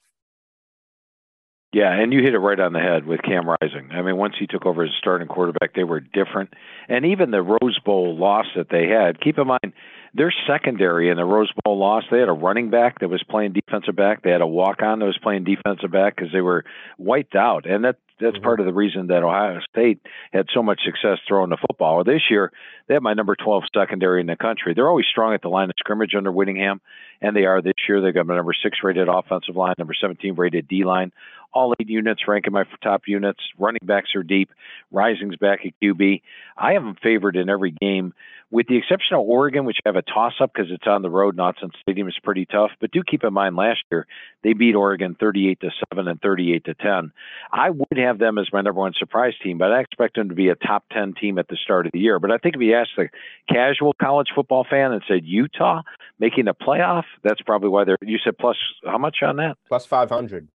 Yeah, and you hit it right on the head with Cam Rising. I mean, once he took over as starting quarterback, they were different. And even the Rose Bowl loss that they had, keep in mind, their secondary in the Rose Bowl loss, they had a running back that was playing defensive back. They had a walk-on that was playing defensive back because they were wiped out. And that's part of the reason that Ohio State had so much success throwing the football. This year, they have my number 12 secondary in the country. They're always strong at the line of scrimmage under Whittingham, and they are this year. They've got my number 6 rated offensive line, number 17 rated D-line. All 8 units ranking my top units. Running backs are deep. Rising's back at QB. I have them favored in every game, with the exception of Oregon, which I have a toss-up because it's on the road. Autzen Stadium is pretty tough. But do keep in mind, last year, they beat Oregon 38-7 and 38-10. I would have them as my number one surprise team, but I expect them to be a top 10 team at the start of the year. But I think if you asked the casual college football fan and said Utah making a playoff, that's probably why they're – you said plus how much on that? Plus 500.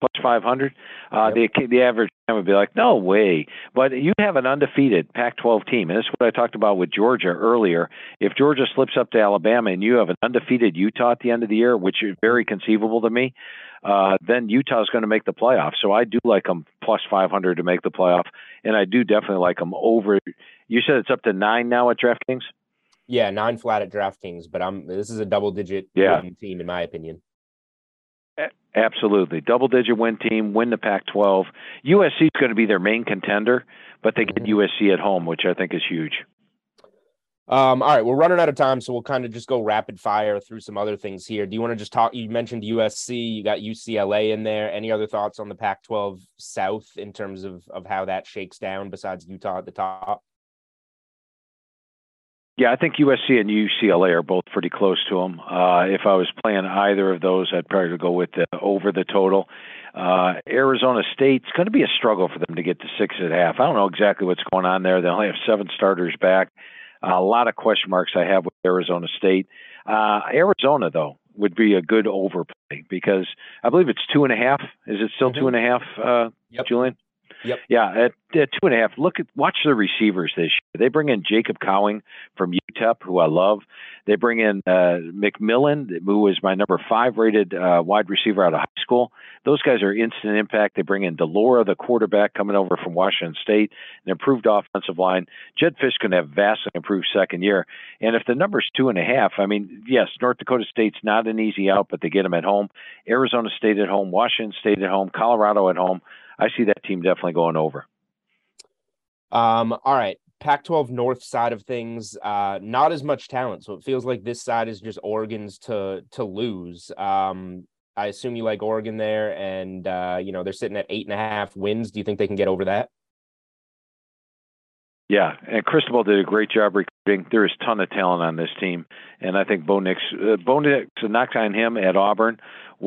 Plus 500, the average fan would be like, no way. But you have an undefeated Pac-12 team, and this is what I talked about with Georgia earlier. If Georgia slips up to Alabama and you have an undefeated Utah at the end of the year, which is very conceivable to me, then Utah's going to make the playoff. So I do like them plus 500 to make the playoff, and I do definitely like them over. You said it's up to 9 now at DraftKings? Yeah, 9 flat at DraftKings, but this is a double-digit team in my opinion. Absolutely. Double-digit win team, win the Pac-12. USC is going to be their main contender, but they get USC at home, which I think is huge. All right, we're running out of time, so we'll kind of just go rapid fire through some other things here. Do you want to just talk? You mentioned USC. You got UCLA in there. Any other thoughts on the Pac-12 South in terms of how that shakes down besides Utah at the top? Yeah, I think USC and UCLA are both pretty close to them. If I was playing either of those, I'd probably go with the over the total. Arizona State's going to be a struggle for them to get to 6.5. I don't know exactly what's going on there. They only have 7 starters back. A lot of question marks I have with Arizona State. Arizona, though, would be a good overplay because I believe it's 2.5. Is it still 2.5, yep. Julian? Yep. Yeah, at 2.5. Watch the receivers this year. They bring in Jacob Cowing from UTEP, who I love. They bring in McMillan, who is my number 5 rated wide receiver out of high school. Those guys are instant impact. They bring in DeLora, the quarterback coming over from Washington State, an improved offensive line. Jed Fish can have vastly improved second year. And if the number's 2.5, I mean, yes, North Dakota State's not an easy out, but they get them at home. Arizona State at home, Washington State at home, Colorado at home. I see that team definitely going over. All right. Pac-12 North side of things, not as much talent. So it feels like this side is just Oregon's to lose. I assume you like Oregon there, and you know, they're sitting at 8.5 wins. Do you think they can get over that? Yeah, and Cristobal did a great job recruiting. There is a ton of talent on this team, and I think Bo Nix, the knock on him at Auburn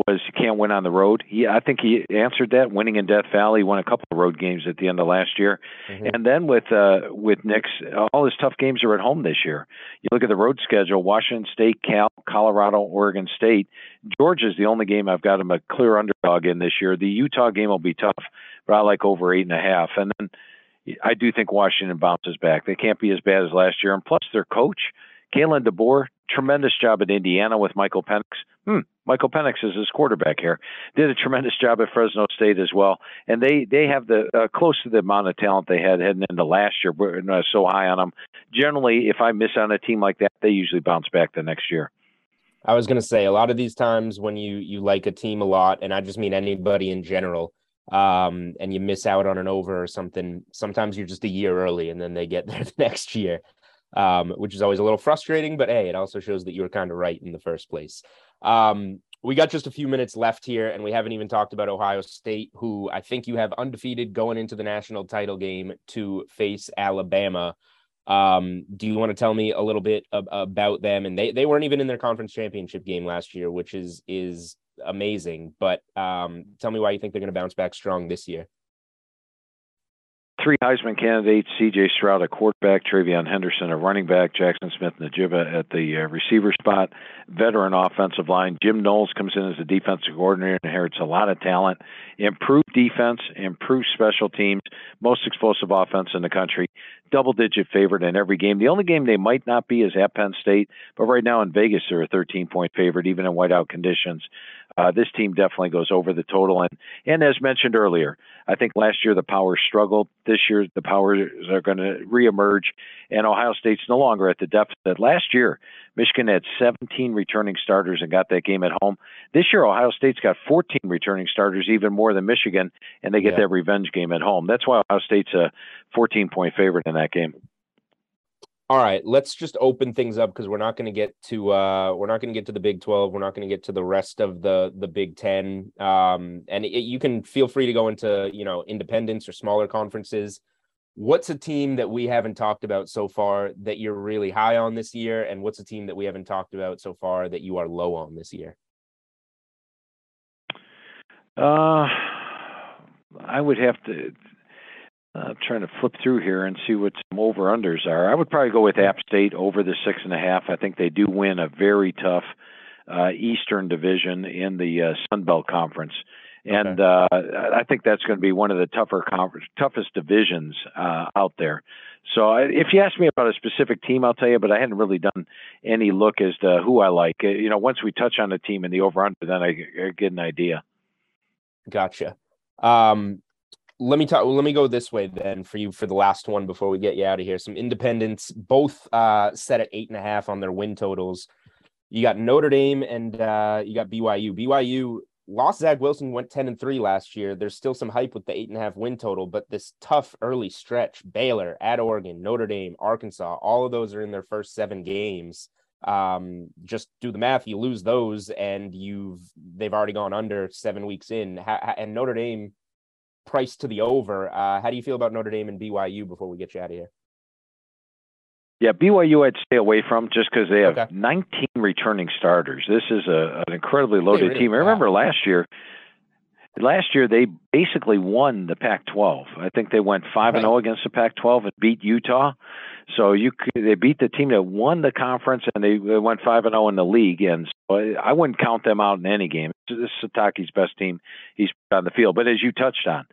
was you can't win on the road. I think he answered that, winning in Death Valley, won a couple of road games at the end of last year. Mm-hmm. And then with Nix, all his tough games are at home this year. You look at the road schedule, Washington State, Cal, Colorado, Oregon State. Georgia's the only game I've got him a clear underdog in this year. The Utah game will be tough, but I like over 8.5. And then I do think Washington bounces back. They can't be as bad as last year. And plus their coach, Kalen DeBoer, tremendous job at Indiana with Michael Penix. Michael Penix is his quarterback here. Did a tremendous job at Fresno State as well. And they have the close to the amount of talent they had heading into last year. We're not so high on them. Generally, if I miss on a team like that, they usually bounce back the next year. I was going to say, a lot of these times when you like a team a lot, and I just mean anybody in general, and you miss out on an over or something, sometimes you're just a year early and then they get there the next year, which is always a little frustrating, but hey, it also shows that you were kind of right in the first place. We got just a few minutes left here, and we haven't even talked about Ohio State, who I think you have undefeated going into the national title game to face Alabama. Do you want to tell me a little bit about them? And they weren't even in their conference championship game last year, which is amazing, but tell me why you think they're going to bounce back strong this year. Three Heisman candidates, C.J. Stroud, a quarterback, Travion Henderson, a running back, Jackson Smith-Njigba at the receiver spot, veteran offensive line. Jim Knowles comes in as a defensive coordinator and inherits a lot of talent, improved defense, improved special teams, most explosive offense in the country, double-digit favorite in every game. The only game they might not be is at Penn State, but right now in Vegas they're a 13-point favorite, even in whiteout conditions. This team definitely goes over the total. And as mentioned earlier, I think last year the Powers struggled. This year the Powers are going to reemerge, and Ohio State's no longer at the deficit. Last year, Michigan had 17 returning starters and got that game at home. This year, Ohio State's got 14 returning starters, even more than Michigan, and they get that revenge game at home. That's why Ohio State's a 14-point favorite in that game. All right, let's just open things up, because we're not going to get to the Big 12. We're not going to get to the rest of the Big 10. You can feel free to go into, you know, independents or smaller conferences. What's a team that we haven't talked about so far that you're really high on this year, and what's a team that we haven't talked about so far that you are low on this year? I would have to. I'm trying to flip through here and see what some over-unders are. I would probably go with App State over the 6.5. I think they do win a very tough Eastern division in the Sun Belt Conference. And I think that's going to be one of the toughest divisions out there. So if you ask me about a specific team, I'll tell you, but I hadn't really done any look as to who I like. You know, once we touch on the team and the over-under, then I get an idea. Gotcha. Let me go this way then for you for the last one before we get you out of here. Some independents, both set at 8.5 on their win totals. You got Notre Dame and you got BYU. BYU lost Zach Wilson, went 10-3 last year. There's still some hype with the 8.5 win total, but this tough early stretch, Baylor, at Oregon, Notre Dame, Arkansas, all of those are in their first 7 games. Just do the math. You lose those, and they've already gone under 7 weeks in. And Notre Dame price to the over. How do you feel about Notre Dame and BYU before we get you out of here? Yeah, BYU I'd stay away from just because they have 19 returning starters. This is an incredibly loaded team. I remember last year they basically won the Pac-12. I think they went 5-0 against the Pac-12 and beat Utah. So they beat the team that won the conference, and they went 5-0 in the league. And so I wouldn't count them out in any game. This is Sataki's best team he's put on the field. But as you touched on,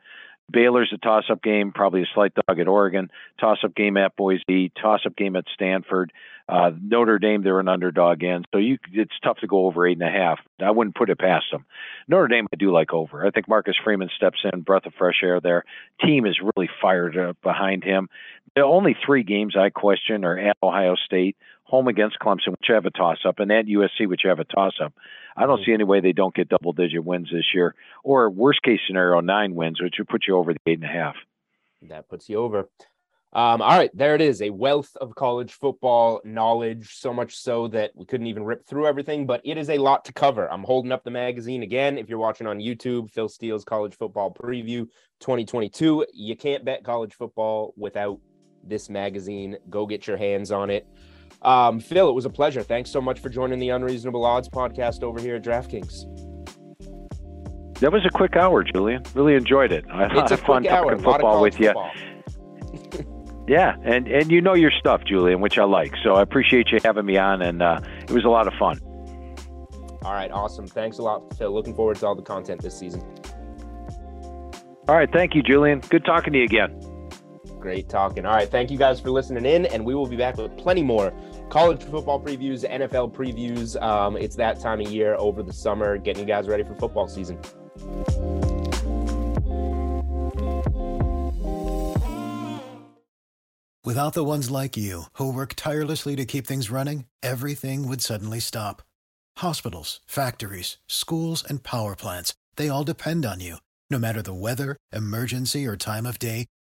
Baylor's a toss-up game, probably a slight dog at Oregon, toss-up game at Boise, toss-up game at Stanford. Notre Dame, they're an underdog in, so it's tough to go over 8.5. I wouldn't put it past them. Notre Dame, I do like over. I think Marcus Freeman steps in, breath of fresh air there. Team is really fired up behind him. The only 3 games I question are at Ohio State, home against Clemson, which have a toss-up, and at USC, which have a toss-up. I don't see any way they don't get double-digit wins this year, or worst-case scenario, 9 wins, which would put you over the 8.5. That puts you over. All right, there it is, a wealth of college football knowledge, so much so that we couldn't even rip through everything, but it is a lot to cover. I'm holding up the magazine again. If you're watching on YouTube, Phil Steele's College Football Preview 2022. You can't bet college football without this magazine. Go get your hands on it. Phil, it was a pleasure. Thanks so much for joining the Unreasonable Odds podcast over here at DraftKings. That was a quick hour, Julian. Really enjoyed it. I had fun talking football with you. Yeah, and you know your stuff, Julian, which I like. So I appreciate you having me on, and it was a lot of fun. All right, awesome. Thanks a lot, Phil. Looking forward to all the content this season. All right, thank you, Julian. Good talking to you again. Great talking. All right, thank you guys for listening in, and we will be back with plenty more college football previews, NFL previews. It's that time of year over the summer, getting you guys ready for football season. Without the ones like you, who work tirelessly to keep things running, everything would suddenly stop. Hospitals, factories, schools, and power plants, they all depend on you. No matter the weather, emergency, or time of day,